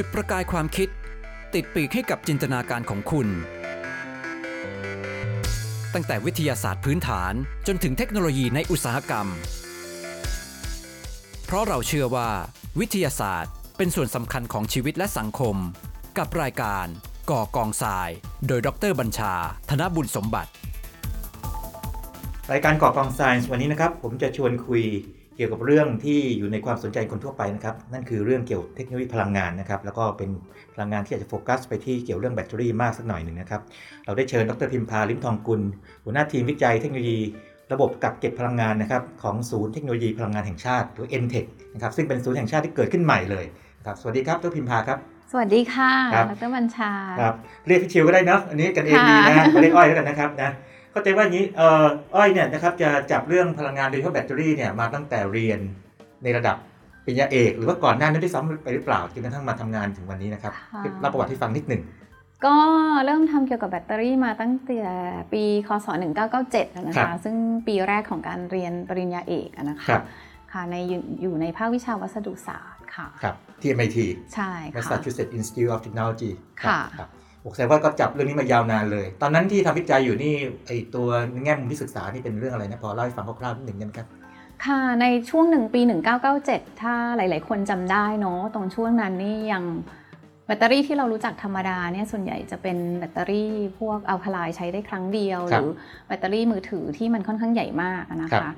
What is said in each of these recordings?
จุดประกายความคิดติดปีกให้กับจินตนาการของคุณตั้งแต่วิทยาศาสตร์พื้นฐานจนถึงเทคโนโลยีในอุตสาหกรรมเพราะเราเชื่อว่าวิทยาศาสตร์เป็นส่วนสำคัญของชีวิตและสังคมกับรายการก่อกองทรายโดยดร.บัญชาธนบุญสมบัติรายการก่อกองทรายวันนี้นะครับผมจะชวนคุยเกี่ยวกับเรื่องที่อยู่ในความสนใจคนทั่วไปนะครับนั่นคือเรื่องเกี่ยวกับเทคโนโลยีพลังงานนะครับแล้วก็เป็นพลังงานที่อาจจะโฟกัสไปที่เกี่ยวเรื่องแบตเตอรี่มากสักหน่อยนึงนะครับเราได้เชิญดร.พิมพาลิ้มทองกุลหัวหน้าทีมวิจัยเทคโนโลยีระบบกักเก็บพลังงานนะครับของศูนย์เทคโนโลยีพลังงานแห่งชาติหรือ ENTEC นะครับซึ่งเป็นศูนย์แห่งชาติที่เกิดขึ้นใหม่เลยนะครับสวัสดีครับดร.พิมพาครับสวัสดีค่ะดร.บัญชาครับเรียกพี่ชิวก็ได้นะอันนี้กันเองดีนะเรียกอ้อยแล้วกันนะครับนะเข้าใจว่าอย่างนี้อ้อยเนี่ยนะครับจะจับเรื่องพลังงานโดยเฉพาะแบตเตอรี่เนี่ยมาตั้งแต่เรียนในระดับปริญญาเอกหรือว่าก่อนหน้านั้นได้ซ้ำไปหรือเปล่าจนกระทั่งมาทำงานถึงวันนี้นะครับเล่าประวัติให้ฟังนิดหนึ่งก็เริ่มทำเกี่ยวกับแบตเตอรี่มาตั้งแต่ปีค.ศ. 1997นะคะซึ่งปีแรกของการเรียนปริญญาเอกนะคะค่ะในอยู่ในภาควิชาวัสดุศาสตร์ค่ะครับที่ MIT ใช่ค่ะ Massachusetts Institute of Technology ค่ะบอกแสดงว่าก็จับเรื่องนี้มายาวนานเลยตอนนั้นที่ทำวิจัยอยู่นี่ไอตัวแง่มุมที่ศึกษานี่เป็นเรื่องอะไรนะพอเล่าให้ฟังคร่าวๆนิดหนึ่งกันครับค่ะในช่วง1ปี1997ถ้าหลายๆคนจำได้เนาะตรงช่วงนั้นนี่ยังแบตเตอรี่ที่เรารู้จักธรรมดาเนี่ยส่วนใหญ่จะเป็นแบตเตอรี่พวกอัลคาไลน์ใช้ได้ครั้งเดียวหรือแบตเตอรี่มือถือที่มันค่อนข้างใหญ่มากนะคะ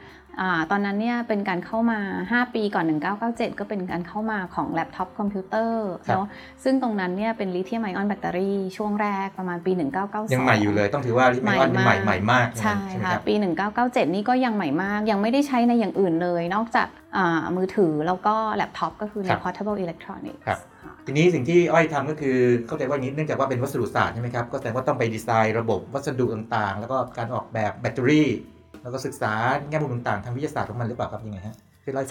ตอนนั้นเนี่ยเป็นการเข้ามา5ปีก่อน1997ก็เป็นการเข้ามาของแล็ปท็อปคอมพิวเตอร์เนาะซึ่งตรงนั้นเนี่ยเป็นลิเธียมไอออนแบตเตอรี่ช่วงแรกประมาณปี1992ยังใหม่อยู่เลยต้องถือว่าลิเธียมไอออนใหม่ใหม่มากใช่ค่ะปี1997นี่ก็ยังใหม่มากยังไม่ได้ใช้ในอย่างอื่นเลยนอกจากมือถือแล้วก็แล็ปท็อปก็คือใน portable electronicsทีนี้สิ่งที่อ้อยทำก็คือเข้าใจว่านี้เนื่องจากว่าเป็นวัสดุศาสตร์ใช่ไหมครับก็แสดงว่าต้องไปดีไซน์ระบบวัสดุต่างๆแล้วก็การออกแบบแบตเตอรี่แล้วก็ศึกษาแง่มุมต่างๆทางวิทยาศาสตร์ของมันหรือเปล่าครับยังไงฮะ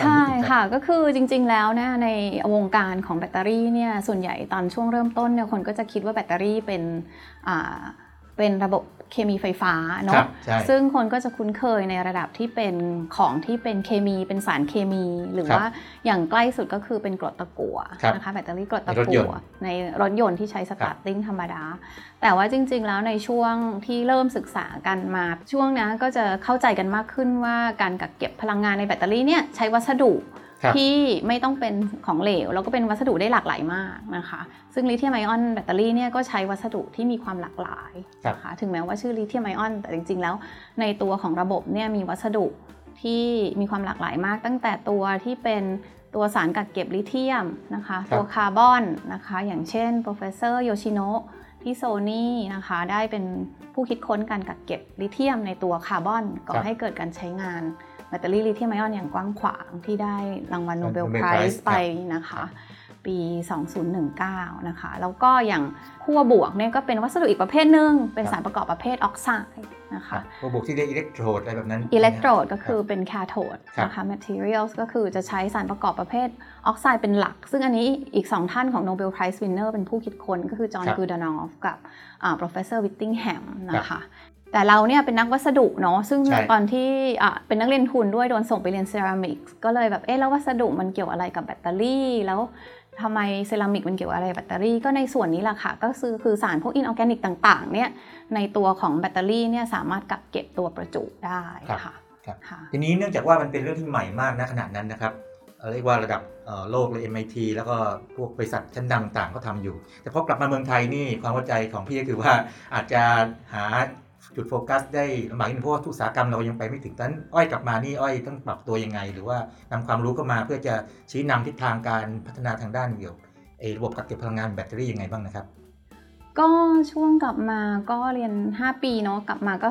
ใช่ค่ะก็คือจริงๆแล้วนะในวงการของแบตเตอรี่เนี่ยส่วนใหญ่ตอนช่วงเริ่มต้นเนี่ยคนก็จะคิดว่าแบตเตอรี่เป็นระบบเคมีไฟฟ้าเนาะซึ่งคนก็จะคุ้นเคยในระดับที่เป็นของที่เป็นเคมีเป็นสารเคมีหรือว่าอย่างใกล้สุดก็คือเป็นกรดตะกั่วนะคะแบตเตอรี่กรดตะกั่วในรถยนต์ที่ใช้สตาร์ทติ้งธรรมดาแต่ว่าจริงๆแล้วในช่วงที่เริ่มศึกษากันมาช่วงนั้นก็จะเข้าใจกันมากขึ้นว่าการกักเก็บพลังงานในแบตเตอรี่เนี่ยใช้วัสดุที่ไม่ต้องเป็นของเหลวแล้วก็เป็นวัสดุได้หลากหลายมากนะคะซึ่งลิเธียมไอออนแบตเตอรี่เนี่ยก็ใช้วัสดุที่มีความหลากหลายนะคะถึงแม้ว่าชื่อลิเธียมไอออนแต่จริงๆแล้วในตัวของระบบเนี่ยมีวัสดุที่มีความหลากหลายมากตั้งแต่ตัวที่เป็นตัวสารกักเก็บลิเธียมนะคะตัวคาร์บอนนะคะอย่างเช่น Professor Yoshino ที่โซนี่นะคะได้เป็นผู้คิดค้นการกักเก็บลิเธียมในตัวคาร์บอนก่อให้เกิดการใช้งานแบตเตอรี่ลิเธียมไอออนอย่างกว้างขวางที่ได้รางวัลโนเบลไพรส์ไปนะคะปี2019นะคะแล้วก็อย่างขั้วบวกเนี่ยก็เป็นวัสดุอีกประเภทหนึ่งเป็นสารประกอบประเภทออกไซด์นะคะขั้วบวกที่เรียกอิเล็กโทรดอะไรแบบนั้นอิเล็กโทรดก็คือเป็นแคโทดนะคะ materials ก็คือจะใช้สารประกอบประเภทออกไซด์เป็นหลักซึ่งอันนี้อีก2ท่านของโนเบลไพรส์วินเนอร์เป็นผู้คิดค้นก็คือจอห์นกูดานอฟกับProfessor Whittingham นะคะแต่เราเนี่ยเป็นนักวัสดุเนาะซึ่งตอนที่เป็นนักเรียนทุนด้วยโดนส่งไปเรียนเซรามิกก็เลยแบบแล้ววัสดุมันเกี่ยวอะไรกับแบตเตอรี่แล้วทำไมเซรามิกมันเกี่ยวอะไรกับแบตเตอรี่ก็ในส่วนนี้แหละค่ะก็คือสารพวกอินออร์แกนิกต่างๆเนี่ยในตัวของแบตเตอรี่เนี่ยสามารถกักเก็บตัวประจุได้ค่ะทีนี้เนื่องจากว่ามันเป็นเรื่องที่ใหม่มากณขณะนั้นนะครับเรียกว่าระดับโลกเลย MIT แล้วก็พวกบริษัทชั้นดังต่างก็ทำอยู่แต่พอกลับมาเมืองไทยนี่ความเข้าใจของพี่ก็คือว่าอาจจะหาจุดโฟกัสได้ลำบากนิดนึงเพราะว่าอุตสาหกรรมเรายังไปไม่ถึงตอนนั้นอ้อยกลับมานี่อ้อยต้องปรับตัวยังไงหรือว่านำความรู้เข้ามาเพื่อจะชี้นำทิศทางการพัฒนาทางด้านเกี่ยวกับระบบกักเก็บพลังงานแบตเตอรี่ยังไงบ้างนะครับก็ช่วงกลับมาก็เรียน5ปีเนาะกลับมาก็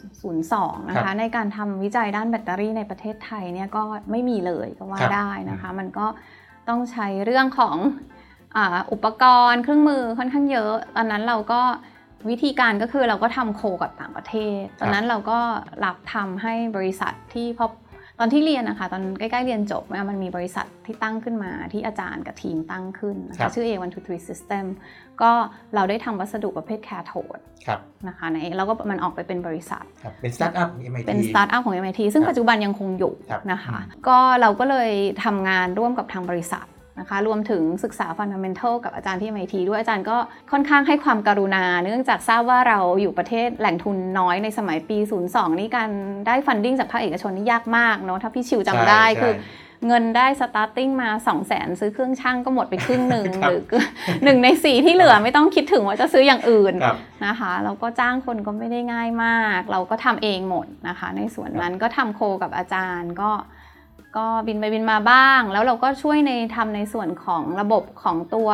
2002นะคะในการทำวิจัยด้านแบตเตอรี่ในประเทศไทยเนี่ยก็ไม่มีเลยก็ว่าได้นะคะมันก็ต้องใช้เรื่องของอุปกรณ์เครื่องมือค่อนข้างเยอะตอนนั้นเราก็วิธีการก็คือเราก็ทำโคกับต่างประเทศตอนนั้นเราก็รับทำให้บริษัทที่พอตอนที่เรียนนะคะตอนใกล้ๆเรียนจบมันมีบริษัทที่ตั้งขึ้นมาที่อาจารย์กับทีมตั้งขึ้นนะคะชื่อ 1-2-3 System ก็เราได้ทำวัสดุประเภทแคโทดนะคะในแล้วก็มันออกไปเป็นบริษัทเป็นสตาร์ทอัพของ MIT ซึ่งปัจจุบันยังคงอยู่นะคะก็เราก็เลยทำงานร่วมกับทางบริษัท นะคะรวมถึงศึกษา Fundamental กับอาจารย์ที่ MIT ด้วยอาจารย์ก็ค่อนข้างให้ความกรุณาเนื่องจากทราบว่าเราอยู่ประเทศแหล่งทุนน้อยในสมัยปี 02 นี่การได้ funding จากภาคเอกชนนี่ยากมากเนาะถ้าพี่ชิวจำได้คือเงินได้ starting มา 200,000 ซื้อเครื่องช่างก็หมดไปครึ่งหนึ่ง หรือ1ใน4ที่เหลือไม่ต้องคิดถึงว่าจะซื้ออย่างอื่นนะคะแล้วก็จ้างคนก็ไม่ได้ง่ายมากเราก็ทำเองหมดนะคะในส่วนนั้นก็ทำโคกับอาจารย์ก็บินไปบินมาบ้างแล้วเราก็ช่วยในทำในส่วนของระบบของตัว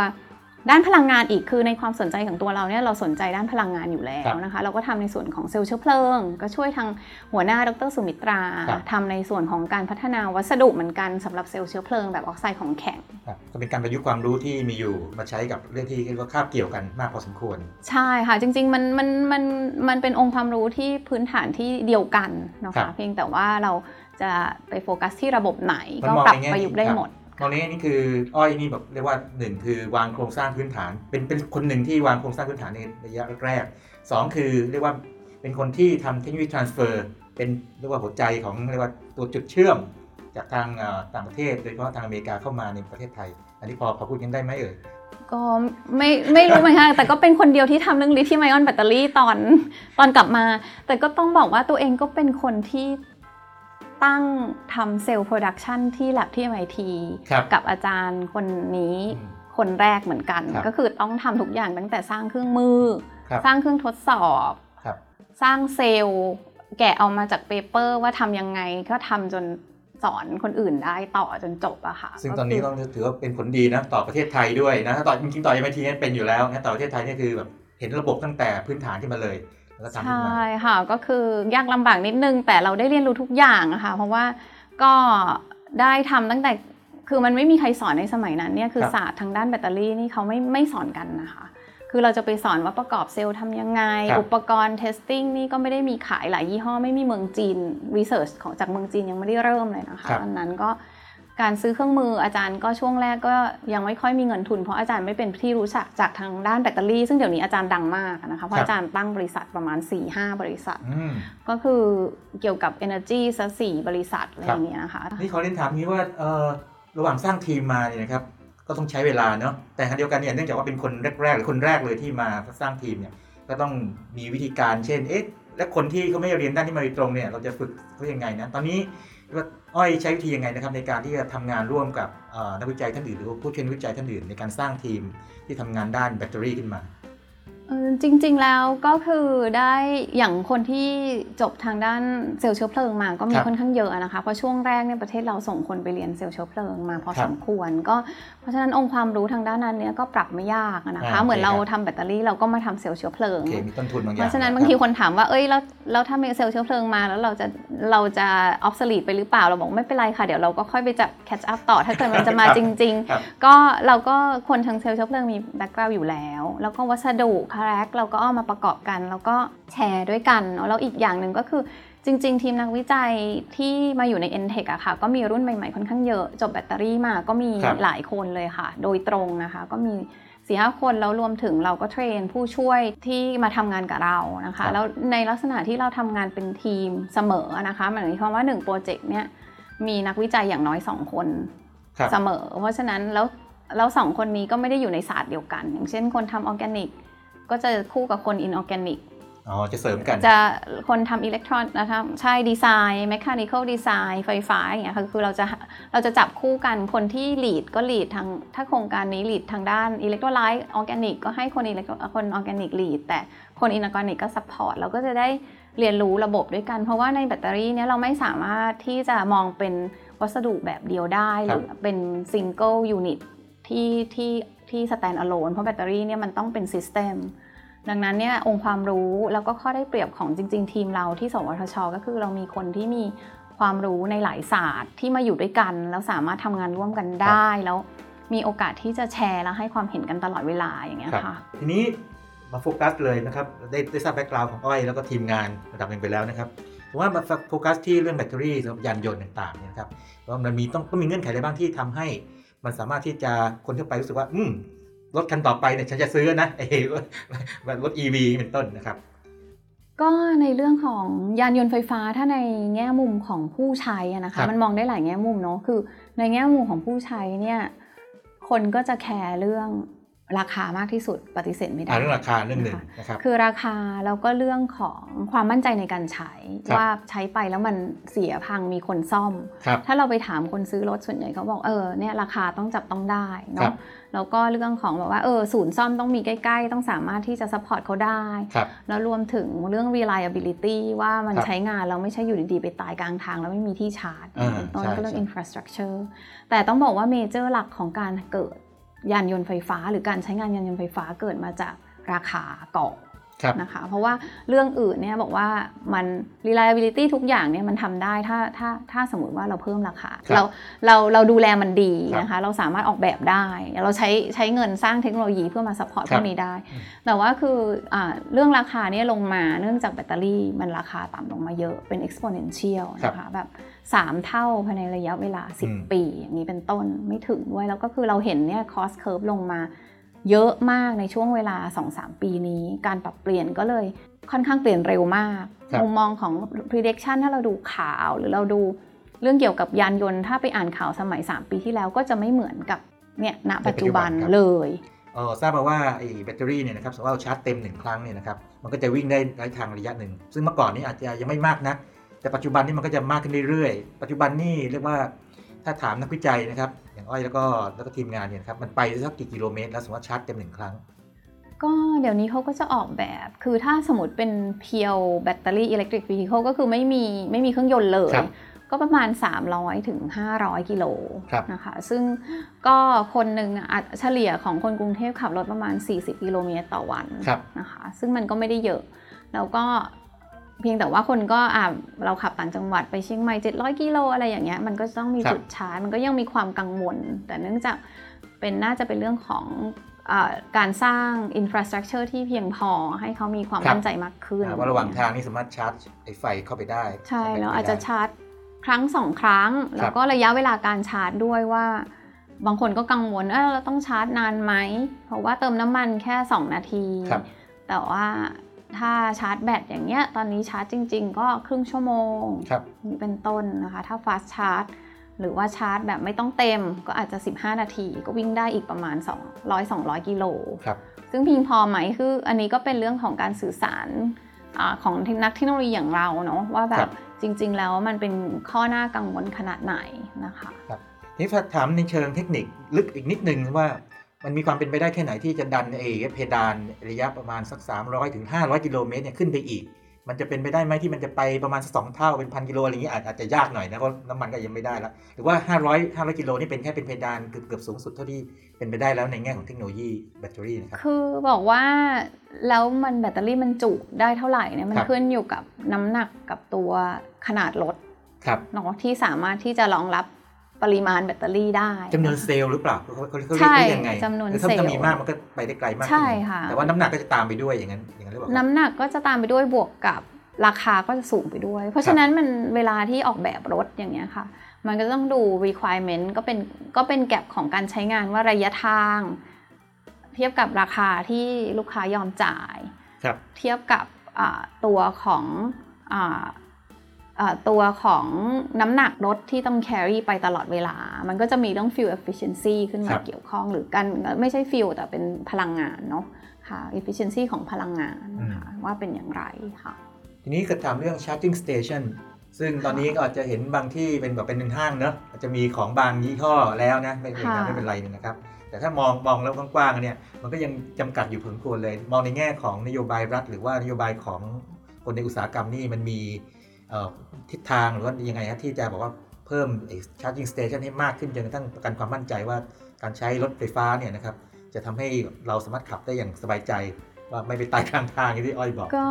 ด้านพลังงานอีกคือในความสนใจของตัวเราเนี่ยเราสนใจด้านพลังงานอยู่แล้วนะคะเราก็ทำในส่วนของเซลล์เชื้อเพลิงก็ช่วยทางหัวหน้าดร.สุมิตราทำในส่วนของการพัฒนาวัสดุเหมือนกันสำหรับเซลล์เชื้อเพลิงแบบออกไซด์ของแข็งก็เป็นการประยุกต์ความรู้ที่มีอยู่มาใช้กับเรื่องที่คิดว่าคาบเกี่ยวกันมากพอสมควรใช่ค่ะจริงๆมันเป็นองค์ความรู้ที่พื้นฐานที่เดียวกันนะคะเพียงแต่ว่าเราจะไปโฟกัสที่ระบบไหนก็ปรับประยุกต์ได้หมดตอนนี้นี่คืออ้อยนี่แบบเรียกว่า1คือวางโครงสร้างพื้นฐานเป็นคนหนึ่งที่วางโครงสร้างพื้นฐานในระยะแรก2คือเรียกว่าเป็นคนที่ทำเทคโนโลยีทรานสเฟอร์เป็นเรียกว่าหัวใจของเรียกว่าตัวจุดเชื่อมจากทางต่างประเทศโดยเฉพาะทางอเมริกาเข้ามาในประเทศไทยอันนี้พอพูดกันได้ไหมเอ่ยก็ไม่รู้เหมือนกันแต่ก็เป็นคนเดียวที่ทำเรื่องลิเธียมไอออนแบตเตอรี่ตอนกลับมาแต่ก็ต้องบอกว่าตัวเองก็เป็นคนที่ตั้งทำเซลล์โปรดักชันที่ lab ที่ MIT กับอาจารย์คนนี้คนแรกเหมือนกันก็คือต้องทำทุกอย่างตั้งแต่สร้างเครื่องมือสร้างเครื่องทดสอบสร้างเซลล์แกะเอามาจากเปเปอร์ว่าทำยังไงก็ทำจนสอนคนอื่นได้ต่อจนจบอะค่ะซึ่งตอนนี้ต้องถือว่าเป็นผลดีนะต่อประเทศไทยด้วยนะถ้าต่อจริงๆต่อ MIT นี่เป็นอยู่แล้วนะต่อประเทศไทยนี่คือแบบเห็นระบบตั้งแต่พื้นฐานขึ้นมาเลยใช่ค่ะก็คือยากลำบากนิดนึงแต่เราได้เรียนรู้ทุกอย่างนะคะเพราะว่าก็ได้ทำตั้งแต่คือมันไม่มีใครสอนในสมัยนั้นเนี่ยคือศาสตร์ทางด้านแบตเตอรี่นี่เขาไม่สอนกันนะคะคือเราจะไปสอนว่าประกอบเซลล์ทำยังไงอุปกรณ์เทสติ้งนี่ก็ไม่ได้มีขายหลายยี่ห้อไม่มีเมืองจีนรีเสิร์ชของจากเมืองจีนยังไม่ได้เริ่มเลยนะคะตอนนั้นก็การซื้อเครื่องมืออาจารย์ก็ช่วงแรกก็ยังไม่ค่อยมีเงินทุนเพราะอาจารย์ไม่เป็นที่รู้จักจากทางด้านแบตเตอรี่ซึ่งเดี๋ยวนี้อาจารย์ดังมากนะคะเพราะอาจารย์ตั้งบริษัทประมาณ 4-5 บริษัทก็คือเกี่ยวกับ energy ซะ4บริษัทอะไรอย่างเงี้ยนะคะนี่ขอเรียนถามนี้ว่าระหว่างสร้างทีมมาเนี่ยนะครับก็ต้องใช้เวลาเนาะแต่ขณะเดียวกันเนี่ยเนื่องจากว่าเป็นคนแรกๆหรือคนแรกเลยที่มาสร้างทีมเนี่ยก็ต้องมีวิธีการเช่นเอ๊ะและคนที่เขาไม่เรียนด้านที่มาตรงเนี่ยเราจะฝึกเขายังไงนะตอนนี้อ้อยใช้วิธียังไงนะครับในการที่จะทำงานร่วมกับนักวิจัยท่านอื่นหรือผู้ช่วยนักวิจัยท่านอื่นในการสร้างทีมที่ทำงานด้านแบตเตอรี่ขึ้นมาจริงๆแล้วก็คือได้อย่างคนที่จบทางด้านเซลล์เชื้อเพลิงมาก็มีค่อนข้างเยอะนะคะเพราะช่วงแรกเนี่ยประเทศเราส่งคนไปเรียนเซลล์เชื้อเพลิงมาพอสมควรก็เพราะฉะนั้นองค์ความรู้ทางด้านนั้นเนี่ยก็ปรับไม่ยากนะคะเหมือนเราทำแบตเตอรี่เราก็มาทำเซลล์เชื้อเพลิงมีต้นทุนบางอย่างเพราะฉะนั้นบางทีคนถามว่าเอ้ยแล้วถ้ามีเซลล์เชื้อเพลิงมาแล้วเราจะ obsolete ไปหรือเปล่าเราบอกไม่เป็นไรค่ะเดี๋ยวเราก็ค่อยไปจับ catch up ต่อถ้าเกิดมันจะมาจริงๆก็เราก็คนทางเซลล์เชื้อเพลิงมี background อยู่แล้วแล้วก็วัสดุเราก็เอามาประกอบกันแล้วก็แชร์ด้วยกันแล้วอีกอย่างหนึ่งก็คือจริงๆทีมนักวิจัยที่มาอยู่ใน ENTEC อะค่ะก็มีรุ่นใหม่ๆค่อนข้างเยอะจบแบตเตอรี่มาก็มีหลายคนเลยค่ะโดยตรงนะคะก็มี 4-5 คนแล้วรวมถึงเราก็เทรนผู้ช่วยที่มาทำงานกับเรานะคะแล้วในลักษณะที่เราทำงานเป็นทีมเสมอนะคะหมายความว่า1โปรเจกต์เนี่ยมีนักวิจัยอย่างน้อย2คนเสมอเพราะฉะนั้นแล้ว2คนนี้ก็ไม่ได้อยู่ในศาสตร์เดียวกันอย่างเช่นคนทำออร์แกนิกก็จะคู่กับคนอินออร์แกนิกจะเสริมกันจะคนทำอิเล็กทรอนิกส์นะคะใช่ดีไซน์เมคานิคอลดีไซน์ไฟฟ้าอย่างเงี้ยค่ะคือเราจะจับคู่กันคนที่ลีดก็ลีดทางถ้าโครงการนี้ลีดทางด้านอิเล็กโทรไลต์ออร์แกนิกก็ให้คนออร์แกนิกลีดแต่คนอินออร์แกนิกก็ซัพพอร์ตเราก็จะได้เรียนรู้ระบบด้วยกันเพราะว่าในแบตเตอรี่เนี้ยเราไม่สามารถที่จะมองเป็นวัสดุแบบเดียวได้หรือเป็นซิงเกิลยูนิตที่ stand alone เพราะแบตเตอรี่เนี่ยมันต้องเป็น system ดังนั้นเนี่ยองค์ความรู้แล้วก็ข้อได้เปรียบของจริงๆทีมเราที่สวทช.ก็คือเรามีคนที่มีความรู้ในหลายศาสตร์ที่มาอยู่ด้วยกันแล้วสามารถทำงานร่วมกันได้แล้วมีโอกาสที่จะแชร์แล้วให้ความเห็นกันตลอดเวลาอย่างเงี้ยค่ะทีนี้มาโฟกัสเลยนะครับได้ทราบแบ็คกราวด์ของอ้อยแล้วก็ทีมงานระดับหนึ่งไปแล้วนะครับผมว่ามาโฟกัสที่เรื่องแบตเตอรี่สำหรับยานยนต์ต่างๆเนี่ยครับว่ามันมีต้องมีเงื่อนไขอะไรบ้างที่ทำให้มันสามารถที่จะคนทั่วไปรู้สึกว่ารถคันต่อไปเนี่ยฉันจะซื้อนะรถ EV เป็นต้นนะครับก็ในเรื่องของยานยนต์ไฟฟ้าถ้าในแง่มุมของผู้ใช้นะคะมันมองได้หลายแง่มุมเนาะคือในแง่มุมของผู้ใช้เนี่ย คนก็จะแคร์เรื่องราคามากที่สุดปฏิเสธไม่ได้เรื่องราคาเรื่องหนึ่งนะครับคือราคาแล้วก็เรื่องของความมั่นใจในการใช้ว่าใช้ไปแล้วมันเสียพังมีคนซ่อมถ้าเราไปถามคนซื้อรถส่วนใหญ่เขาบอกเนี่ยราคาต้องจับต้องได้เนาะแล้วก็เรื่องของแบบว่าศูนย์ซ่อมต้องมีใกล้ๆต้องสามารถที่จะซัพพอร์ตเขาได้แล้วรวมถึงเรื่อง reliability ว่ามันใช้งานแล้วไม่ใช่อยู่ดีๆไปตายกลางทางแล้วไม่มีที่ชาร์จต้นก็เรื่อง infrastructure แต่ต้องบอกว่าเมเจอร์หลักของการเกิดยานยนต์ไฟฟ้าหรือการใช้งานยานยนต์ไฟฟ้าเกิดมาจากราคาก่อนนะคะเพราะว่าเรื่องอื่นเนี่ยบอกว่ามัน reliability ทุกอย่างเนี่ยมันทำได้ถ้าสมมติว่าเราเพิ่มราคาเราดูแลมันดีนะคะเราสามารถออกแบบได้เราใช้เงินสร้างเทคโนโลยีเพื่อมาซัพพอร์ตพวกนี้ได้แต่ว่าคือเรื่องราคาเนี่ยลงมาเนื่องจากแบตเตอรี่มันราคาต่ำลงมาเยอะเป็น exponential นะคะแบบ3 เท่าภายในระยะเวลา10 ปีอย่างนี้เป็นต้นไม่ถึงด้วยแล้วก็คือเราเห็นเนี่ย cost curve ลงมาเยอะมากในช่วงเวลา 2-3 ปีนี้การปรับเปลี่ยนก็เลยค่อนข้างเปลี่ยนเร็วมากมุมมองของ prediction ถ้าเราดูข่าวหรือเราดูเรื่องเกี่ยวกับยานยนต์ถ้าไปอ่านข่าวสมัย3ปีที่แล้วก็จะไม่เหมือนกับเนี่ยณปัจจุบันเลยทราบมาว่าไอ้แบตเตอรี่เนี่ยนะครับสมมติว่าชาร์จเต็ม1ครั้งเนี่ยนะครับมันก็จะวิ่งได้ระยะทางระยะหนึ่งซึ่งเมื่อก่อนนี้อาจจะยังไม่มากนักแต่ปัจจุบันนี่มันก็จะมากขึ้นเรื่อยๆปัจจุบันนี่เรียกว่าถ้าถามนักวิจัยนะครับอย่างอ้อยแล้วก็ทีมงานเนี่ยครับมันไปสักกี่กิโลเมตรแล้วสมมติว่าชาร์จเต็ม1ครั้งก็เดี๋ยวนี้เขาก็จะออกแบบคือถ้าสมมติเป็นเพียวแบตเตอรี่อิเล็กทริกวีฮิเคิลก็คือไม่มีเครื่องยนต์เลยก็ประมาณ300-500กิโลนะคะซึ่งก็คนหนึ่งเฉลี่ยของคนกรุงเทพขับรถประมาณ40กิโลเมตรต่อวันนะคะซึ่งมันก็ไม่ได้เยอะแล้วก็เพียงแต่ว่าคนก็เราขับต่างจังหวัดไปเชียงใหม่700กิโลอะไรอย่างเงี้ยมันก็ต้องมีจุดชาร์จมันก็ยังมีความกังวลแต่เนื่องจากเป็นน่าจะเป็นเรื่องของการสร้างอินฟราสตรักเจอร์ที่เพียงพอให้เขามีความมั่นใจมากขึ้นว่าระหว่างทางนี่สามารถชาร์จไฟเข้าไปได้ใช่แล้วอาจจะชาร์จครั้ง2ครั้งแล้วก็ระยะเวลาการชาร์จด้วยว่าบางคนก็กังวลเราต้องชาร์จนานไหมเพราะว่าเติมน้ำมันแค่2นาทีแต่ว่าถ้าชาร์จแบตอย่างเงี้ยตอนนี้ชาร์จจริงๆก็ครึ่งชั่วโมงนี่เป็นต้นนะคะถ้า fast charge หรือว่าชาร์จแบบไม่ต้องเต็มก็อาจจะ15นาทีก็วิ่งได้อีกประมาณ200กิโลซึ่งเพียงพอไหมคืออันนี้ก็เป็นเรื่องของการสื่อสารของนักเทคโนโลยีอย่างเราเนาะว่าแบบจริงๆแล้วมันเป็นข้อหน้ากังวลขนาดไหนนะคะนี่ถามในเชิงเทคนิคลึกอีกนิดนึงว่ามันมีความเป็นไปได้แค่ไหนที่จะดันเพดานระยะประมาณสัก300-500กิโลเมตรเนี่ยขึ้นไปอีกมันจะเป็นไปได้ไหมที่มันจะไปประมาณสัก2เท่าเป็น 1,000 กิโลอะไรอย่างนี้อาจจะยากหน่อยนะเพราะน้ำมันก็ยังไม่ได้แล้วหรือว่า500กิโลนี่เป็นแค่เป็นเพดานเกือบสูงสุดเท่าที่เป็นไปได้แล้วในแง่ของเทคโนโลยีแบตเตอรี่นะครับคือบอกว่าแล้วมันแบตเตอรี่มันจุได้เท่าไหร่เนี่ยมันขึ้นอยู่กับน้ำหนักกับตัวขนาดรถเนาะที่สามารถที่จะรองรับปริมาณแบตเตอรี่ได้จำนวนเซลล์หรือเปล่าเขาเรียกได้ยังไงจำนวนเซลล์ถ้ามีมากมันก็ไปได้ไกลมากใช่ค่ะแต่ว่าน้ำหนักก็จะตามไปด้วยอย่างนั้นหรือเปล่าน้ำหนักก็จะตามไปด้วยบวกกับราคาก็จะสูงไปด้วยเพราะฉะนั้นมันเวลาที่ออกแบบรถอย่างเงี้ยค่ะมันก็ต้องดู requirement ก็เป็นแก็บของการใช้งานว่าระยะทางเทียบกับราคาที่ลูกค้ายอมจ่ายเทียบกับตัวของน้ำหนักรถที่ต้อง carry ไปตลอดเวลามันก็จะมีเรื่อง fuel efficiency ขึ้นมาเกี่ยวข้องหรือกันไม่ใช่ fuel แต่เป็นพลังงานเนาะค่ะ efficiency ของพลังงานนะคะว่าเป็นอย่างไรค่ะทีนี้ก็ถามเรื่อง charging station ซึ่งตอนนี้ก็อาจจะเห็นบางที่เป็นแบบเป็นห้างเนาะอาจจะมีของบางยี่ห้อแล้วนะไม่เป็นไรนะครับแต่ถ้ามองแล้วกว้างๆเนี่ยมันก็ยังจำกัดอยู่พอสมควรเลยมองในแง่ของนโยบายรัฐหรือว่านโยบายของคนในอุตสาหกรรมนี่มันมีทิศทางหรือว่ายังไงครับที่จะบอกว่าเพิ่ม charging station ให้มากขึ้นจนกระทั่งประกันความมั่นใจว่าการใช้รถไฟฟ้าเนี่ยนะครับจะทำให้เราสามารถขับได้อย่างสบายใจว่าไม่ไปตายกลางทางอย่างที่อ้อยบอกก็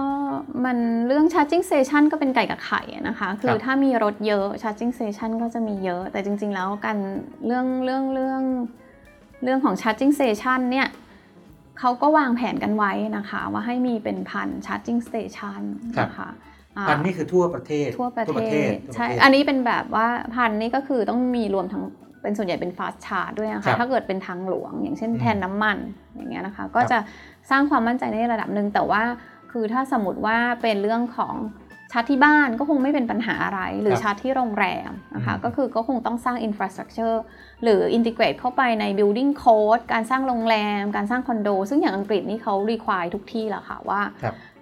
มันเรื่อง charging station ก็เป็นไก่กับไข่นะคะคือถ้ามีรถเยอะ charging station ก็จะมีเยอะแต่จริงๆแล้วการเรื่องของ charging station เนี่ยเขาก็วางแผนกันไว้นะคะว่าให้มีเป็นพัน charging station นะคะพันนี่คือทั่วประเทศใช่อันนี้เป็นแบบว่าพันนี่ก็คือต้องมีรวมทั้งเป็นส่วนใหญ่เป็น fast charge ด้วยนะคะถ้าเกิดเป็นทางหลวงอย่างเช่นแทนน้ำมันอย่างเงี้ยนะคะก็จะสร้างความมั่นใจในระดับนึงแต่ว่าคือถ้าสมมติว่าเป็นเรื่องของ ชาร์จที่บ้านก็คงไม่เป็นปัญหาอะไรหรือชาร์จที่โรงแรมนะคะก็คือก็คงต้องสร้าง infrastructure หรือ integrate เข้าไปใน building code การสร้างโรงแรมการสร้างคอนโดซึ่งอย่างอังกฤษนี่เขา require ทุกที่แล้วค่ะว่า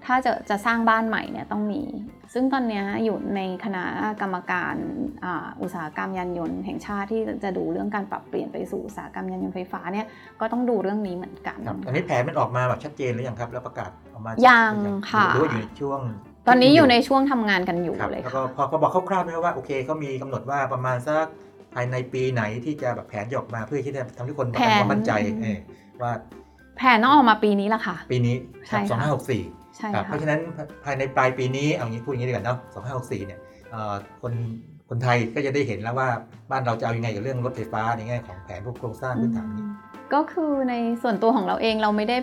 ถ้าจะสร้างบ้านใหม่เนี่ยต้องมีซึ่งตอนนี้อยู่ในคณะกรรมการอุตสาหกรรมยานยนต์แห่งชาติที่จะดูเรื่องการปรับเปลี่ยนไปสู่อุตสาหกรรมยานยนต์ไฟฟ้าเนี่ยก็ต้องดูเรื่องนี้เหมือนกันตอนนี้แผนมันออกมาแบบชัดเจนหรือยังครับแล้วประกาศออกมายังค่ะหรือว่าอยู่ในช่วงตอนนี้อยู่ในช่วงทำงานกันอยู่เลยค่ะแล้วก็พอบอกคร่าวๆไหมว่าโอเคเขามีกำหนดว่าประมาณสักภายในปีไหนที่จะแบบแผนออกมาเพื่อที่จะทำให้คนมั่นใจว่าแผนต้องออกมาปีนี้ละค่ะปีนี้2564เพราะฉะนั้นภายในปลายปีนี้เอางี้พูดอย่างนี้ดีกว่าเนาะ2564เนี่ยคนไทยก็จะได้เห็นแล้วว่าบ้านเราจะเอายังไงกับเรื่องรถไฟฟ้าในแง่ของแผนพวกโครงสร้างพื้นฐานนี้ก็คือในส่วนตัวของเราเองเราไม่ได้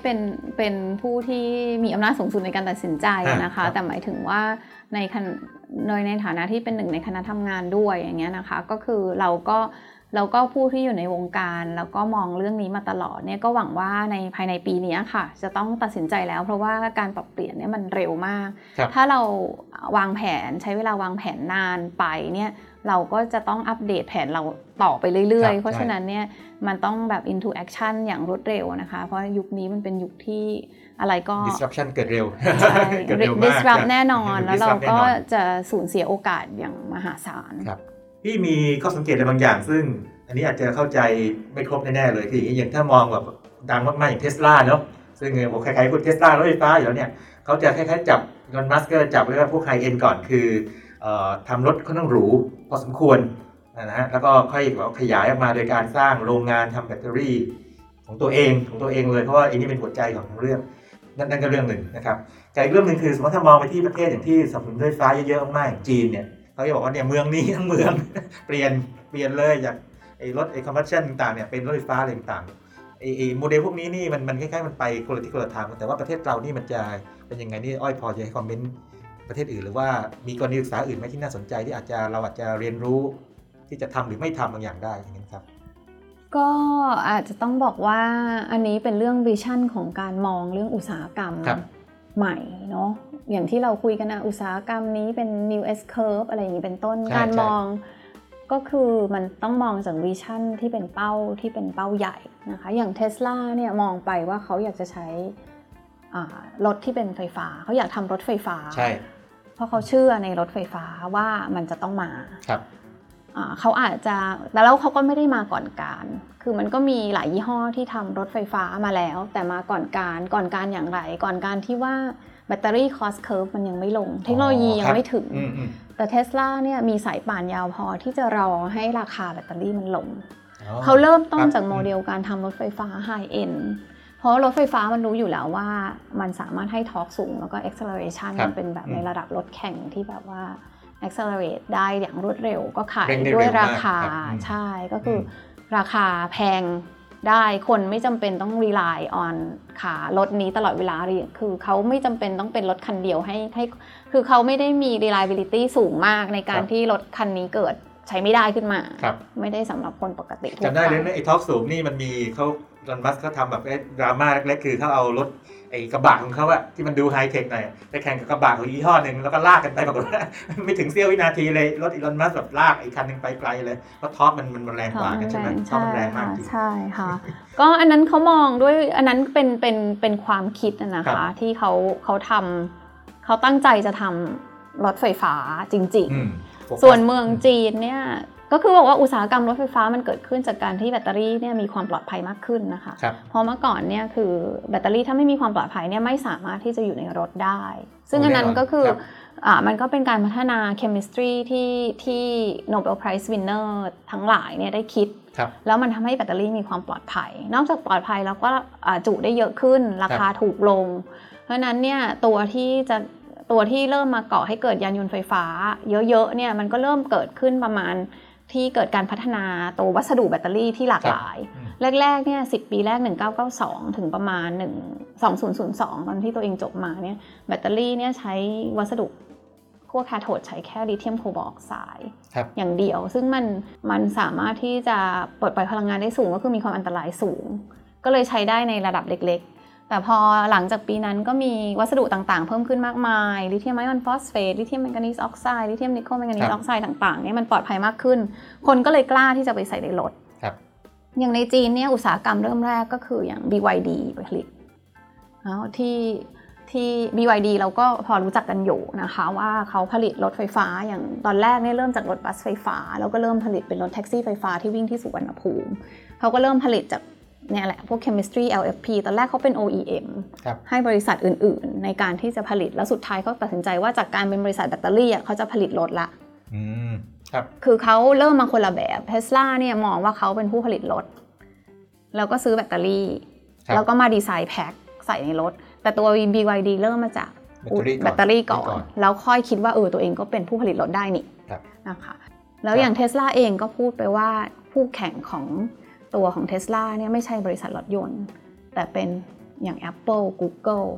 เป็นผู้ที่มีอำนาจสูงสุดในการตัดสินใจนะคะแต่หมายถึงว่าในฐานะที่เป็นหนึ่งในคณะทำงานด้วยอย่างเงี้ยนะคะก็คือเราก็ผู้ที่อยู่ในวงการแล้วก็มองเรื่องนี้มาตลอดเนี่ยก็หวังว่าในภายในปีนี้ค่ะจะต้องตัดสินใจแล้วเพราะว่าการปรับเปลี่ยนเนี่ยมันเร็วมากถ้าเราวางแผนใช้เวลาวางแผนนานไปเนี่ยเราก็จะต้องอัปเดตแผนเราต่อไปเรื่อยๆเพราะฉะนั้นเนี่ยมันต้องแบบ into action อย่างรวดเร็วนะคะเพราะยุคนี้มันเป็นยุคที่อะไรก็ disruption เกิดเร็ว disrupt แน่นอนแล้วเราก็จะสูญเสียโอกาสอย่างมหาศาลพี่มีข้อสังเกตอะไรบางอย่างซึ่งอันนี้อาจจะเข้าใจไม่ครบแน่ๆเลยคืออย่างถ้ามองแบบดังมากๆอย่าง Tesla เนาะซึ่งผมใครๆพูด Tesla รถไฟฟ้าอยู่แล้วเนี่ยเขาจะคล้ายๆจับ Elon Musk ก็จับเรื่องพวก High End ก่อนคือทำรถค่อนข้างหรูพอสมควรนะฮะแล้วก็ค่อยขยายออกมาโดยการสร้างโรงงานทำแบตเตอรี่ของตัวเองเลยเพราะว่าอันนี้เป็นหัวใจของเรื่องนั่นก็เรื่องหนึ่งนะครับแต่อีกเรื่องนึงคือสมมติถ้ามองไปที่ประเทศอย่างที่สนับสนุนรถไฟฟ้าเยอะๆมากๆจีนเนี่ยเขาจะบอกว่าเนี่ยเมืองนี้ทั้งเมืองเปลี่ยนเลยจากไอ้รถไอ้คอมบัสชั่นต่างๆเนี่ยเป็นรถไฟฟ้าอะไรต่างๆไอ้โมเดลพวกนี้นี่มันคล้ายๆมันไปคนละทิศคนละทางแต่ว่าประเทศเรานี่มันจะเป็นยังไงนี่อ้อยพอจะให้คอมเมนต์ประเทศอื่นหรือว่ามีกรณีศึกษาอื่นไหมที่น่าสนใจที่เราอาจจะเรียนรู้ที่จะทำหรือไม่ทำบางอย่างได้อย่างนี้ครับก็อาจจะต้องบอกว่าอันนี้เป็นเรื่องวิชั่นของการมองเรื่องอุตสาหกรรมใหม่เนาะอย่างที่เราคุยกันนะอุตสาหกรรมนี้เป็น new S curve อะไรอย่างนี้เป็นต้นการมองก็คือมันต้องมองจากวิชั่นที่เป็นเป้าใหญ่นะคะอย่าง Tesla เนี่ยมองไปว่าเขาอยากจะใช้รถที่เป็นไฟฟ้าเขาอยากทำรถไฟฟ้าเพราะเขาเชื่อในรถไฟฟ้าว่ามันจะต้องมาเขาอาจจะแล้วเขาก็ไม่ได้มาก่อนการคือมันก็มีหลายยี่ห้อที่ทำรถไฟฟ้ามาแล้วแต่มาก่อนการอย่างไรก่อนการที่ว่าแบตเตอรี่ cost curve มันยังไม่ลงเทคโนโลยียังไม่ถึงแต่ Tesla เนี่ยมีสายป่านยาวพอที่จะรอให้ราคาแบตเตอรี่มันลงเขาเริ่มต้นจากโมเดลการทำรถไฟฟ้า high end เพราะรถไฟฟ้ามันรู้อยู่แล้วว่ามันสามารถให้ torque สูงแล้วก็ acceleration มันเป็นแบบในระดับรถแข่งที่แบบว่าaccelerate ได้อย่างรวดเร็วก็ขายด้วยราคาใช่ก็คือราคาแพงได้คนไม่จำเป็นต้อง rely on ขารถนี้ตลอดเวลาคือเขาไม่จำเป็นต้องเป็นรถคันเดียวให้คือเขาไม่ได้มี reliability สูงมากในการที่รถคันนี้เกิดใช้ไม่ได้ขึ้นมาไม่ได้สำหรับคนปกติจำได้เลยนะไอ้ท็อกสูงนี่มันมีเขาลอนมัสก์เขาทำแบบดราม่าเล็กๆคือเขาเอารถไอ้กระบะของเขาอะที่มันดูไฮเทคหน่อยไปแข่งกับกระบะของยี่ห้อหนึ่งแล้วก็ลากกันไปปรากฏว่าไม่ถึงเสี้ยววินาทีเลยรถอีลอนมัสก์แบบลากไอ้คันนึงไปไกลเลยเพราะท็อปมันแรงกว่ากันใช่ไหมท็อปมันแรงมากจริงใช่ค่ะก็อันนั้นเขามองด้วยอันนั้นเป็นความคิดนะคะที่เขาทำเขาตั้งใจจะทำรถไฟฟ้าจริงๆส่วนเมืองจีนเนี่ยก็คือบอกว่าอุตสาหกรรมรถไฟฟ้ามันเกิดขึ้นจากการที่แบตเตอรี่เนี่ยมีความปลอดภัยมากขึ้นนะคะเพราะเมื่อก่อนเนี่ยคือแบตเตอรี่ถ้าไม่มีความปลอดภัยเนี่ยไม่สามารถที่จะอยู่ในรถได้ซึ่งอันนั้นก็คือมันก็เป็นการพัฒนาเคมีสตรีที่ Nobel Prize Winner ทั้งหลายเนี่ยได้คิดแล้วมันทำให้แบตเตอรี่มีความปลอดภัยนอกจากปลอดภัยแล้วก็จุได้เยอะขึ้นราคาถูกลงเพราะนั้นเนี่ยตัวที่เริ่มมาก่อให้เกิดยานยนต์ไฟฟ้าเยอะๆเนี่ยมันก็เริ่มเกิดขึ้นประมาณที่เกิดการพัฒนาตัววัสดุแบตเตอรี่ที่หลากหลายแรกๆเนี่ย10ปีแรก1992ถึงประมาณ2002ตอนที่ตัวเองจบมาเนี่ยแบตเตอรี่เนี่ยใช้วัสดุขั้วแคโทดใช้แค่ลิเธียมโคบอลต์ออกไซด์อย่างเดียวซึ่งมันสามารถที่จะปลดปล่อยพลังงานได้สูงก็คือมีความอันตรายสูงก็เลยใช้ได้ในระดับเล็กๆ แต่พอหลังจากปีนั้นก็มีวัสดุต่างๆเพิ่มขึ้นมากมายลิเธียมไอออนฟอสเฟตลิเธียมแมงกานีสออกไซด์ลิเธียมนิกเกิลแมงกานีสออกไซด์ต่างๆเนี่ยมันปลอดภัยมากขึ้นคนก็เลยกล้าที่จะไปใส่ในรถอย่างในจีนเนี่ยอุตสาหกรรมเริ่มแรกก็คืออย่าง BYD ไปผลิตแล้วที่ BYD เราก็พอรู้จักกันอยู่นะคะว่าเขาผลิตรถไฟฟ้าอย่างตอนแรกเนี่ยเริ่มจากรถบัสไฟฟ้าแล้วก็เริ่มผลิตเป็นรถแท็กซี่ไฟฟ้าที่วิ่งที่สุวรรณภูมิเขาก็เริ่มผลิตจากเนี่ยแหละพวก chemistry LFP ตอนแรกเขาเป็น OEM ให้บริษัทอื่นๆในการที่จะผลิตแล้วสุดท้ายเขาตัดสินใจว่าจากการเป็นบริษัทแบตเตอรี่เขาจะผลิตรถละคือเขาเริ่มมาคนละแบบ Tesla เนี่ยมองว่าเขาเป็นผู้ผลิตรถแล้วก็ซื้อแบตเตอรี่แล้วก็มาดีไซน์แพ็คใส่ในรถแต่ตัว BYD เริ่มมาจากแบตเตอรี่ก่อนแล้วค่อยคิดว่าตัวเองก็เป็นผู้ผลิตรถได้นี่นะคะแล้วอย่าง Tesla เองก็พูดไปว่าผู้แข่งของตัวของ Tesla เนี่ยไม่ใช่บริษัทรถยนต์แต่เป็นอย่าง Apple Google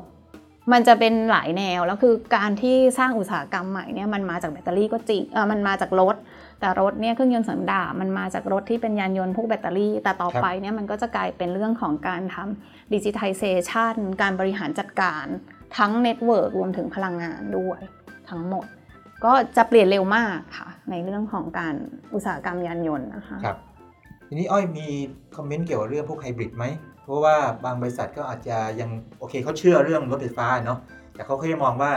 มันจะเป็นหลายแนวแล้วคือการที่สร้างอุตสาหกรรมใหม่เนี่ยมันมาจากแบตเตอรี่ก็จริงมันมาจากรถแต่รถเนี่ยเครื่องยนต์สันดาปมันมาจากรถที่เป็นยานยนต์พวกแบตเตอรี่แต่ต่อไปเนี่ยมันก็จะกลายเป็นเรื่องของการทำ digitization การบริหารจัดการทั้ง network รวมถึงพลังงานด้วยทั้งหมดก็จะเปลี่ยนเร็วมากค่ะในเรื่องของการอุตสาหกรรมยานยนต์นะคะทีนี้อ้อยมีคอมเมนต์เกี่ยวกับเรื่องพวกไฮบริดไหมเพราะว่าบางบริษัทก็อาจจะยังโอเคเขาเชื่อเรื่องรถไฟฟ้าเนาะแต่เขาก็ยังมองว่า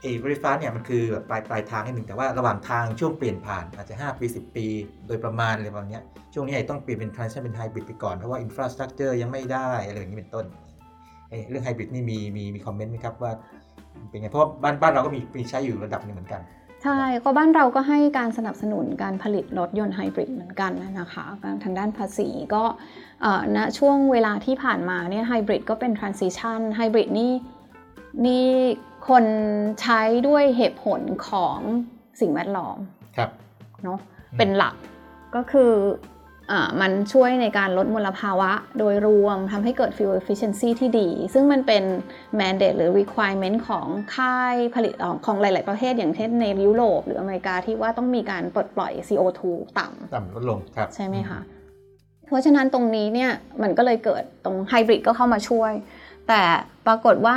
ไอ้รถไฟฟ้าเนี่ยมันคือแบบปลายทางนิดนึงแต่ว่าระหว่างทางช่วงเปลี่ยนผ่านอาจจะ5ปี10ปีโดยประมาณอะไรแบบนี้ช่วงนี้ต้องเปลี่ยนเป็น transition เป็นไฮบริดไปก่อนเพราะว่า infrastructure ยังไม่ได้อะไรอย่างนี้เป็นต้นเรื่องไฮบริดนี่มีคอมเมนต์ไหมครับว่าเป็นไงเพราะว่าบ้านเราก็มีใช้อยู่ระดับนึงเหมือนกันใช่ก็บ้านเราก็ให้การสนับสนุนการผลิตรถยนต์ไฮบริดเหมือนกันนะคะทางด้านภาษีก็ณช่วงเวลาที่ผ่านมาเนี่ยไฮบริดก็เป็น transition ไฮบริดนี่คนใช้ด้วยเหตุผลของสิ่งแวดล้อมเนาะเป็นหลักก็คือมันช่วยในการลดมลภาวะโดยรวมทำให้เกิด fuel efficiency ที่ดีซึ่งมันเป็น mandate หรือ requirement ของค่ายผลิตของหลายๆประเทศอย่างเช่นในยุโรปหรืออเมริกาที่ว่าต้องมีการปลดปล่อย CO2 ต่ำลดลงใช่ไหมคะเพราะฉะนั้นตรงนี้เนี่ยมันก็เลยเกิดตรงไฮบริดก็เข้ามาช่วยแต่ปรากฏว่า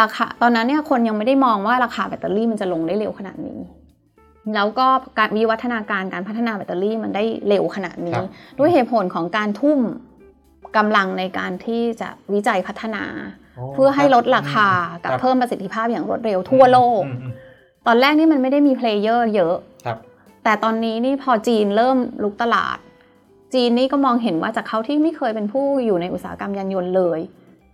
ราคาตอนนั้นเนี่ยคนยังไม่ได้มองว่าราคาแบตเตอรี่มันจะลงได้เร็วขนาดนี้แล้วก็การวิวัฒนาการการพัฒนาแบตเตอรี่มันได้เร็วขนาดนี้ด้วยเหตุผลของการทุ่มกำลังในการที่จะวิจัยพัฒนาเพื่อให้ลดราคากับเพิ่มประสิทธิภาพอย่างรวดเร็วทั่วโลกตอนแรกนี่มันไม่ได้มีเพลเยอร์เยอะแต่ตอนนี้นี่พอจีนเริ่มลุกตลาดจีนนี่ก็มองเห็นว่าจากเขาที่ไม่เคยเป็นผู้อยู่ในอุตสาหกรรมยานยนต์เลย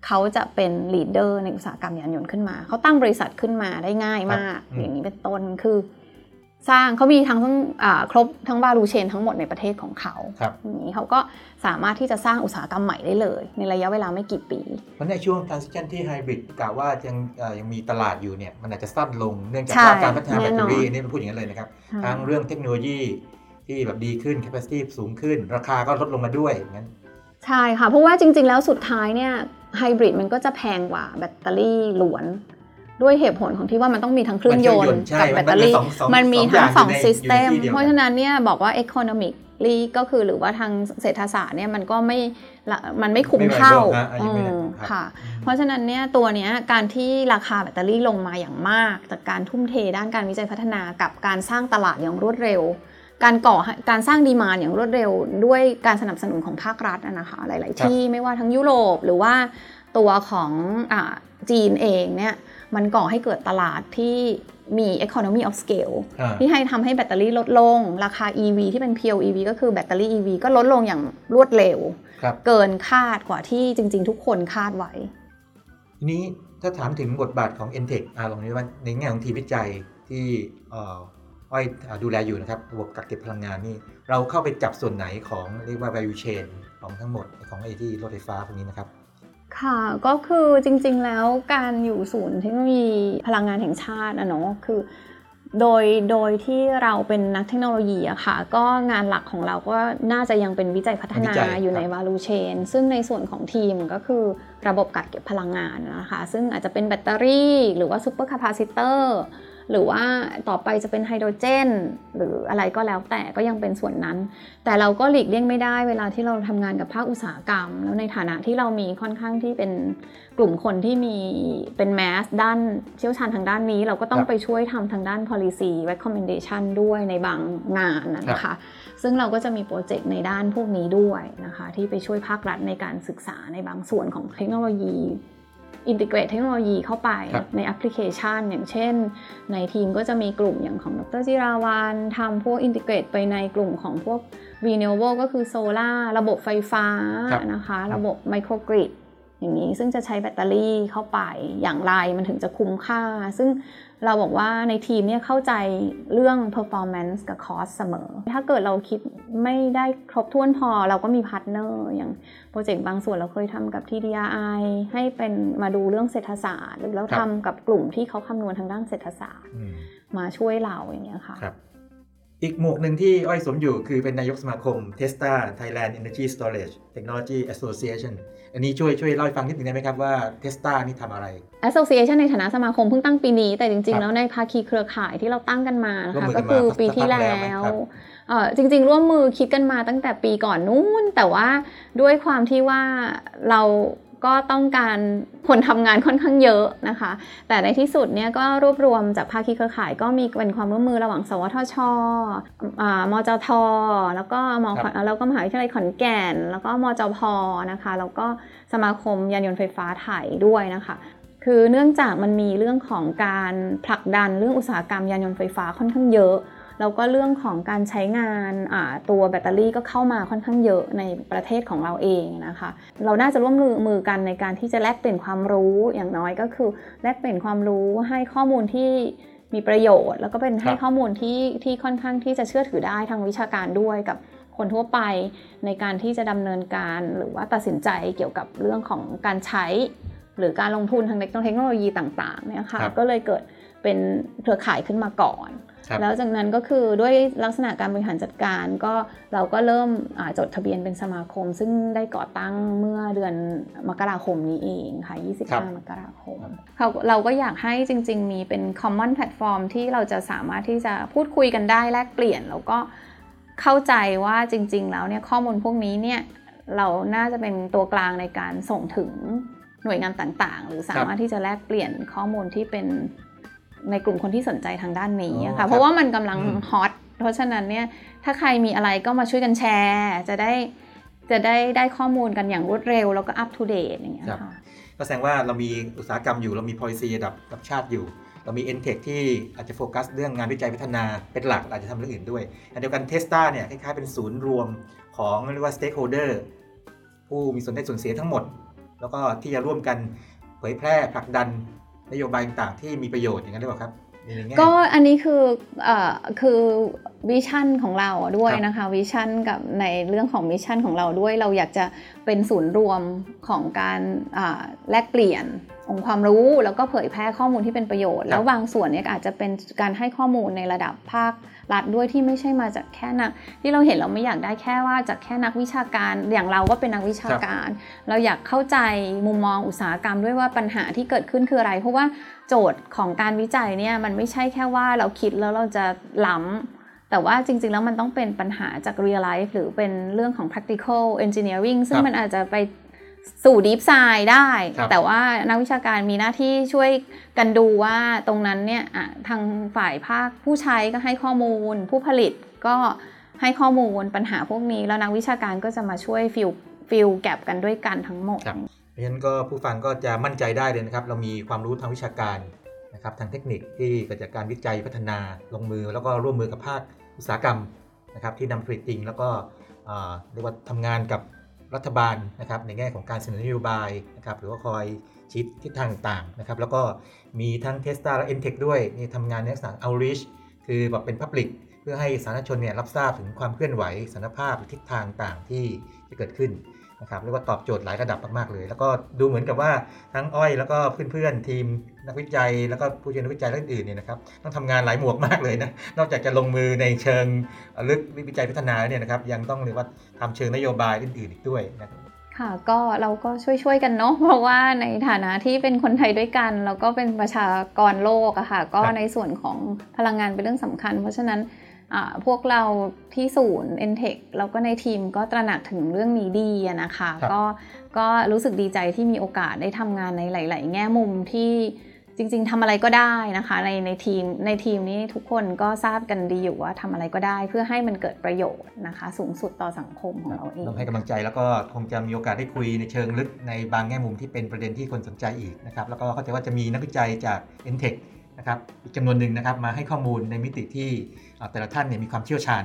เขาจะเป็นลีดเดอร์ในอุตสาหกรรมยานยนต์ขึ้นมาเขาตั้งบริษัทขึ้นมาได้ง่ายมากอย่างนี้เป็นต้นคือสร้างเขามีทั้งครบทั้งvalue chainทั้งหมดในประเทศของเขาอย่างนี้เขาก็สามารถที่จะสร้างอุตสาหกรรมใหม่ได้เลยในระยะเวลาไม่กี่ปีเพราะในช่วง transition ที่ hybrid กล่าวว่ายังมีตลาดอยู่เนี่ยมันอาจจะสั้นลงเนื่องจากว่าการพัฒนาแบตเตอรี่นี่มันพูดอย่างนั้นเลยนะครับทั้งเรื่องเทคโนโลยีที่แบบดีขึ้น capacity สูงขึ้นราคาก็ลดลงมาด้วยงั้นใช่ค่ะเพราะว่าจริงๆแล้วสุดท้ายเนี่ยไฮบริดมันก็จะแพงกว่าแบตเตอรี่ล้วนด้วยเหตุผลของที่ว่ามันต้องมีทั้งเครื่องยนต์กับแบตเตอรี่มันมีทั้ง2 system เพราะฉะนั้นเนี่ยบอกว่า economically ก็คือหรือว่าทางเศรษฐศาสตร์เนี่ยมันไม่คุ้มเท่าค่ะเพราะฉะนั้นเนี่ยตัวเนี้ยการที่ราคาแบตเตอรี่ลงมาอย่างมากจากการทุ่มเทด้านการวิจัยพัฒนากับการสร้างตลาดอย่างรวดเร็วการสร้างดีมานด์อย่างรวดเร็วด้วยการสนับสนุนของภาครัฐนะคะหลายๆที่ไม่ว่าทั้งยุโรปหรือว่าตัวของจีนเองเนี่ยมันก่อให้เกิดตลาดที่มี economy of scale ที่ให้ทำให้แบตเตอรี่ลดลงราคา EV ที่เป็น pure EV ก็คือแบตเตอรี่ EV ก็ลดลงอย่างรวดเร็วเกินคาดกว่าที่จริงๆทุกคนคาดไว้ทีนี้ถ้าถามถึงบทบาทของ ENTEC ลองดูว่าในแง่ของทีมวิจัยที่อ้อยดูแลอยู่นะครับระบบกักเก็บพลังงานนี่เราเข้าไปจับส่วนไหนของเรียกว่า value chain ของทั้งหมดของไอ้ที่รถไฟฟ้าพวกนี้นะครับค่ะก็คือจริงๆแล้วการอยู่ศูนย์เทคโนโลยีพลังงานแห่งชาติเนาะคือโดยที่เราเป็นนักเทคโนโลยีอะค่ะก็งานหลักของเราก็น่าจะยังเป็นวิจัยพัฒนาอยู่ใน value chain ซึ่งในส่วนของทีมก็คือระบบกักเก็บพลังงานนะคะซึ่งอาจจะเป็นแบตเตอรี่หรือว่าซูเปอร์คาปาซิเตอร์ หรือว่าต่อไปจะเป็นไฮโดรเจนหรืออะไรก็แล้วแต่ก็ยังเป็นส่วนนั้นแต่เราก็หลีกเลี่ยงไม่ได้เวลาที่เราทำงานกับภาคอุตสาหกรรมแล้วในฐานะที่เรามีค่อนข้างที่เป็นกลุ่มคนที่มีเป็นแมสด้านเชี่ยวชาญทางด้านนี้เราก็ต้องไปช่วยทำทางด้าน policy recommendation ด้วยในบางงานนะคะซึ่งเราก็จะมีโปรเจกต์ในด้านพวกนี้ด้วยนะคะที่ไปช่วยภาครัฐในการศึกษาในบางส่วนของเทคโนโลยีอินทิเกรตเทคโนโลยีเข้าไปในแอปพลิเคชันอย่างเช่นในทีมก็จะมีกลุ่มอย่างของดร.จิราวันทำพวกอินทิเกรตไปในกลุ่มของพวก renewable ก็คือโซล่าระบบไฟฟ้านะคะระบบไมโครกริดอย่างนี้ซึ่งจะใช้แบตเตอรี่เข้าไปอย่างไรมันถึงจะคุ้มค่าซึ่งเราบอกว่าในทีมเนี่ยเข้าใจเรื่อง performance กับ cost เสมอถ้าเกิดเราคิดไม่ได้ครบถ้วนพอเราก็มีพาร์ทเนอร์อย่างโปรเจกต์บางส่วนเราเคยทำกับ TDRI ให้เป็นมาดูเรื่องเศรษฐศาสตร์หรือเราทำกับกลุ่มที่เขาคำนวณทางด้านเศรษฐศาสตร์มาช่วยเราอย่างเงี้ยค่ะอีกหมวกหนึ่งที่อ้อยสวมอยู่คือเป็นนายกสมาคม TESTA Thailand Energy Storage Technology Association อันนี้ช่วยเล่าให้ฟังนิดนึงได้ไหมครับว่า TESTA นี่ทำอะไร Association ในฐานะสมาคมเพิ่งตั้งปีนี้แต่จริงๆแล้วในภาคีเครือข่ายที่เราตั้งกันมานะคะก็คือปีที่แล้วจริงๆร่วมมือคิดกันมาตั้งแต่ปีก่อนนู้นแต่ว่าด้วยความที่ว่าเราก็ต้องการคนทำงานค่อนข้างเยอะนะคะแต่ในที่สุดเนี่ยก็รวบรวมจากภาคีเครือข่ายก็มีเป็นความร่วมมือระหว่างสวทช.มจท.แล้วก็มหาวิทยาลัยขอนแก่นแล้วก็มจพ.นะคะแล้วก็สมาคมยานยนต์ไฟฟ้าไทยด้วยนะคะคือเนื่องจากมันมีเรื่องของการผลักดันเรื่องอุตสาหกรรมยานยนต์ไฟฟ้าค่อนข้างเยอะแล้วก็เรื่องของการใช้งานตัวแบตเตอรี่ก็เข้ามาค่อนข้างเยอะในประเทศของเราเองนะคะเราน่าจะร่วมมือกันในการที่จะแลกเปลี่ยนความรู้อย่างน้อยก็คือแลกเปลี่ยนความรู้ให้ข้อมูลที่มีประโยชน์แล้วก็เป็นให้ข้อมูลที่ค่อนข้างที่จะเชื่อถือได้ทางวิชาการด้วยกับคนทั่วไปในการที่จะดำเนินการหรือว่าตัดสินใจเกี่ยวกับเรื่องของการใช้หรือการลงทุนทางเทคโนโลยีต่างๆเนี่ยค่ะก็เลยเกิดเป็นเครือข่ายขึ้นมาก่อนแล้วจากนั้นก็คือด้วยลักษณะการบริหารจัดการก็เราก็เริ่มจดทะเบียนเป็นสมาคมซึ่งได้ก่อตั้งเมื่อเดือนมกราคมนี้เองค่ะ25 มกราคมเราก็อยากให้จริงๆมีเป็น common platform ที่เราจะสามารถที่จะพูดคุยกันได้แลกเปลี่ยนแล้วก็เข้าใจว่าจริงๆแล้วเนี่ยข้อมูลพวกนี้เนี่ยเราน่าจะเป็นตัวกลางในการส่งถึงหน่วยงานต่างๆหรือสามารถที่จะแลกเปลี่ยนข้อมูลที่เป็นในกลุ่มคนที่สนใจทางด้านนี้ค่ะเพราะว่ามันกำลังฮอตเพราะฉะนั้นเนี่ยถ้าใครมีอะไรก็มาช่วยกันแชร์จะได้ข้อมูลกันอย่างรวดเร็วแล้วก็อัปทูเดตอย่างเงี้ยค่ะก็แสดงว่าเรามีอุตสาหกรรมอยู่เรามี policy ระดับชาติอยู่เรามี ENTEC ที่อาจจะโฟกัสเรื่องงานวิจัยพัฒนาเป็นหลักอาจจะทำเรื่องอื่นด้วยอันเดียวกัน TESTA เนี่ยคล้ายๆเป็นศูนย์รวมของเรียกว่า stakeholder ผู้มีส่วนได้ส่วนเสียทั้งหมดแล้วก็ที่จะร่วมกันเผยแพร่ผลักดันนโยบายต่างที่มีประโยชน์อย่างนั้นหรือเปล่าครับก็อันนี้คือวิชั่นของเราด้วยนะคะวิชั่นกับในเรื่องของมิชชั่นของเราด้วยเราอยากจะเป็นศูนย์รวมของการแลกเปลี่ยนองค์ความรู้แล้วก็เผยแพร่ข้อมูลที่เป็นประโยชน์แล้วบางส่วนเนี่ยอาจจะเป็นการให้ข้อมูลในระดับภาครัฐด้วยที่ไม่ใช่มาจากแค่นักที่เราเห็นเราไม่อยากได้แค่ว่าจากแค่นักวิชาการอย่างเราก็เป็นนักวิชาการเราอยากเข้าใจมุมมองอุตสาหกรรมด้วยว่าปัญหาที่เกิดขึ้นคืออะไรเพราะว่าโจทย์ของการวิจัยเนี่ยมันไม่ใช่แค่ว่าเราคิดแล้วเราจะล้ำแต่ว่าจริงๆแล้วมันต้องเป็นปัญหาจาก real life หรือเป็นเรื่องของ practical engineering ซึ่งมันอาจจะไปสู่ deep science ได้แต่ว่านักวิชาการมีหน้าที่ช่วยกันดูว่าตรงนั้นเนี่ยทางฝ่ายภาคผู้ใช้ก็ให้ข้อมูลผู้ผลิตก็ให้ข้อมูลปัญหาพวกนี้แล้วนักวิชาการก็จะมาช่วยฟิลแกปกันด้วยกันทั้งหมดเพราะฉะนั้นก็ผู้ฟังก็จะมั่นใจได้เลยนะครับเรามีความรู้ทางวิชาการนะครับทางเทคนิคที่เกิดจากการวิจัยพัฒนาลงมือแล้วก็ร่วมมือกับภาคอุตสาหกรรมนะครับที่นำผลิตจริงแล้วก็เรียกว่าทำงานกับรัฐบาลนะครับในแง่ของการเสนอนโยบายนะครับหรือว่าคอยชี้ทิศทางต่างนะครับแล้วก็มีทั้ง TESTA และ ENTEC ด้วยนี่ทำงานในลักษณะ outreach คือแบบเป็น public เพื่อให้สาธารณชนเนี่ยรับทราบถึงความเคลื่อนไหวสถานภาพทิศทางต่างที่จะเกิดขึ้นนะครับเรียกว่าตอบโจทย์หลายระดับมากๆเลยแล้วก็ดูเหมือนกับว่าทั้งอ้อยแล้วก็เพื่อนๆทีมนักวิจัยแล้วก็ผู้ช่วยนักวิจัยอื่นๆเนี่ยนะครับต้องทำงานหลายหมวกมากเลยนะนอกจากจะลงมือในเชิงลึกวิจัยพัฒนาเนี่ยนะครับยังต้องเรียกว่าทำเชิงนโยบายอื่นๆอีกด้วยนะค ค่ะก็เราก็ช่วยกันเนาะเพราะว่าในฐานะที่เป็นคนไทยด้วยกันแล้วก็เป็นประชากรโลกอะค่ะก็ในส่วนของพลังงานเป็นเรื่องสำคัญเพราะฉะนั้นพวกเราที่ศูนย์ ENTEC แล้วก็ในทีมก็ตระหนักถึงเรื่องนี้ดีนะคะก็รู้สึกดีใจที่มีโอกาสได้ทำงานในหลายๆแง่มุมที่จริงๆทำอะไรก็ได้นะคะในทีมนี้ทุกคนก็ทราบกันดีอยู่ว่าทำอะไรก็ได้เพื่อให้มันเกิดประโยชน์นะคะสูงสุดต่อสังคมของเราเองต้องให้กำลังใจแล้วก็คงจะมีโอกาสได้คุยในเชิงลึกในบางแง่มุมที่เป็นประเด็นที่คนสนใจอีกนะครับแล้วก็เข้าใจว่าจะมีนักวิจัยจาก ENTEC นะครับอีกจำนวนหนึ่งนะครับมาให้ข้อมูลในมิติที่แต่ละท่านเนี่ยมีความเชี่ยวชาญ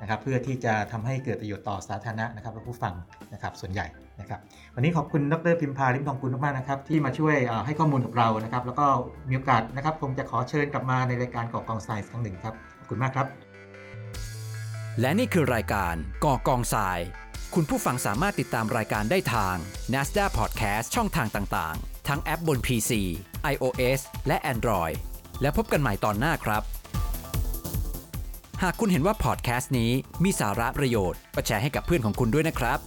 นะครับเพื่อที่จะทำให้เกิดประโยชน์ต่อสาธารณะนะครับและผู้ฟังนะครับส่วนใหญ่นะครับวันนี้ขอบคุณดร.พิมพาลิ้มทองกุลมากๆนะครับที่มาช่วยให้ข้อมูลกับเรานะครับแล้วก็มีโอกาสนะครับคงจะขอเชิญกลับมาในรายการก่อกองทรายครั้งหนึ่งครับขอบคุณมากครับและนี่คือรายการก่อกองทรายคุณผู้ฟังสามารถติดตามรายการได้ทาง TESTA Podcast ช่องทางต่างๆทั้งแอปบน PC iOS และ Android และพบกันใหม่ตอนหน้าครับหากคุณเห็นว่าพอดแคสต์นี้มีสาระประโยชน์ก็แชร์ให้กับเพื่อนของคุณด้วยนะครับ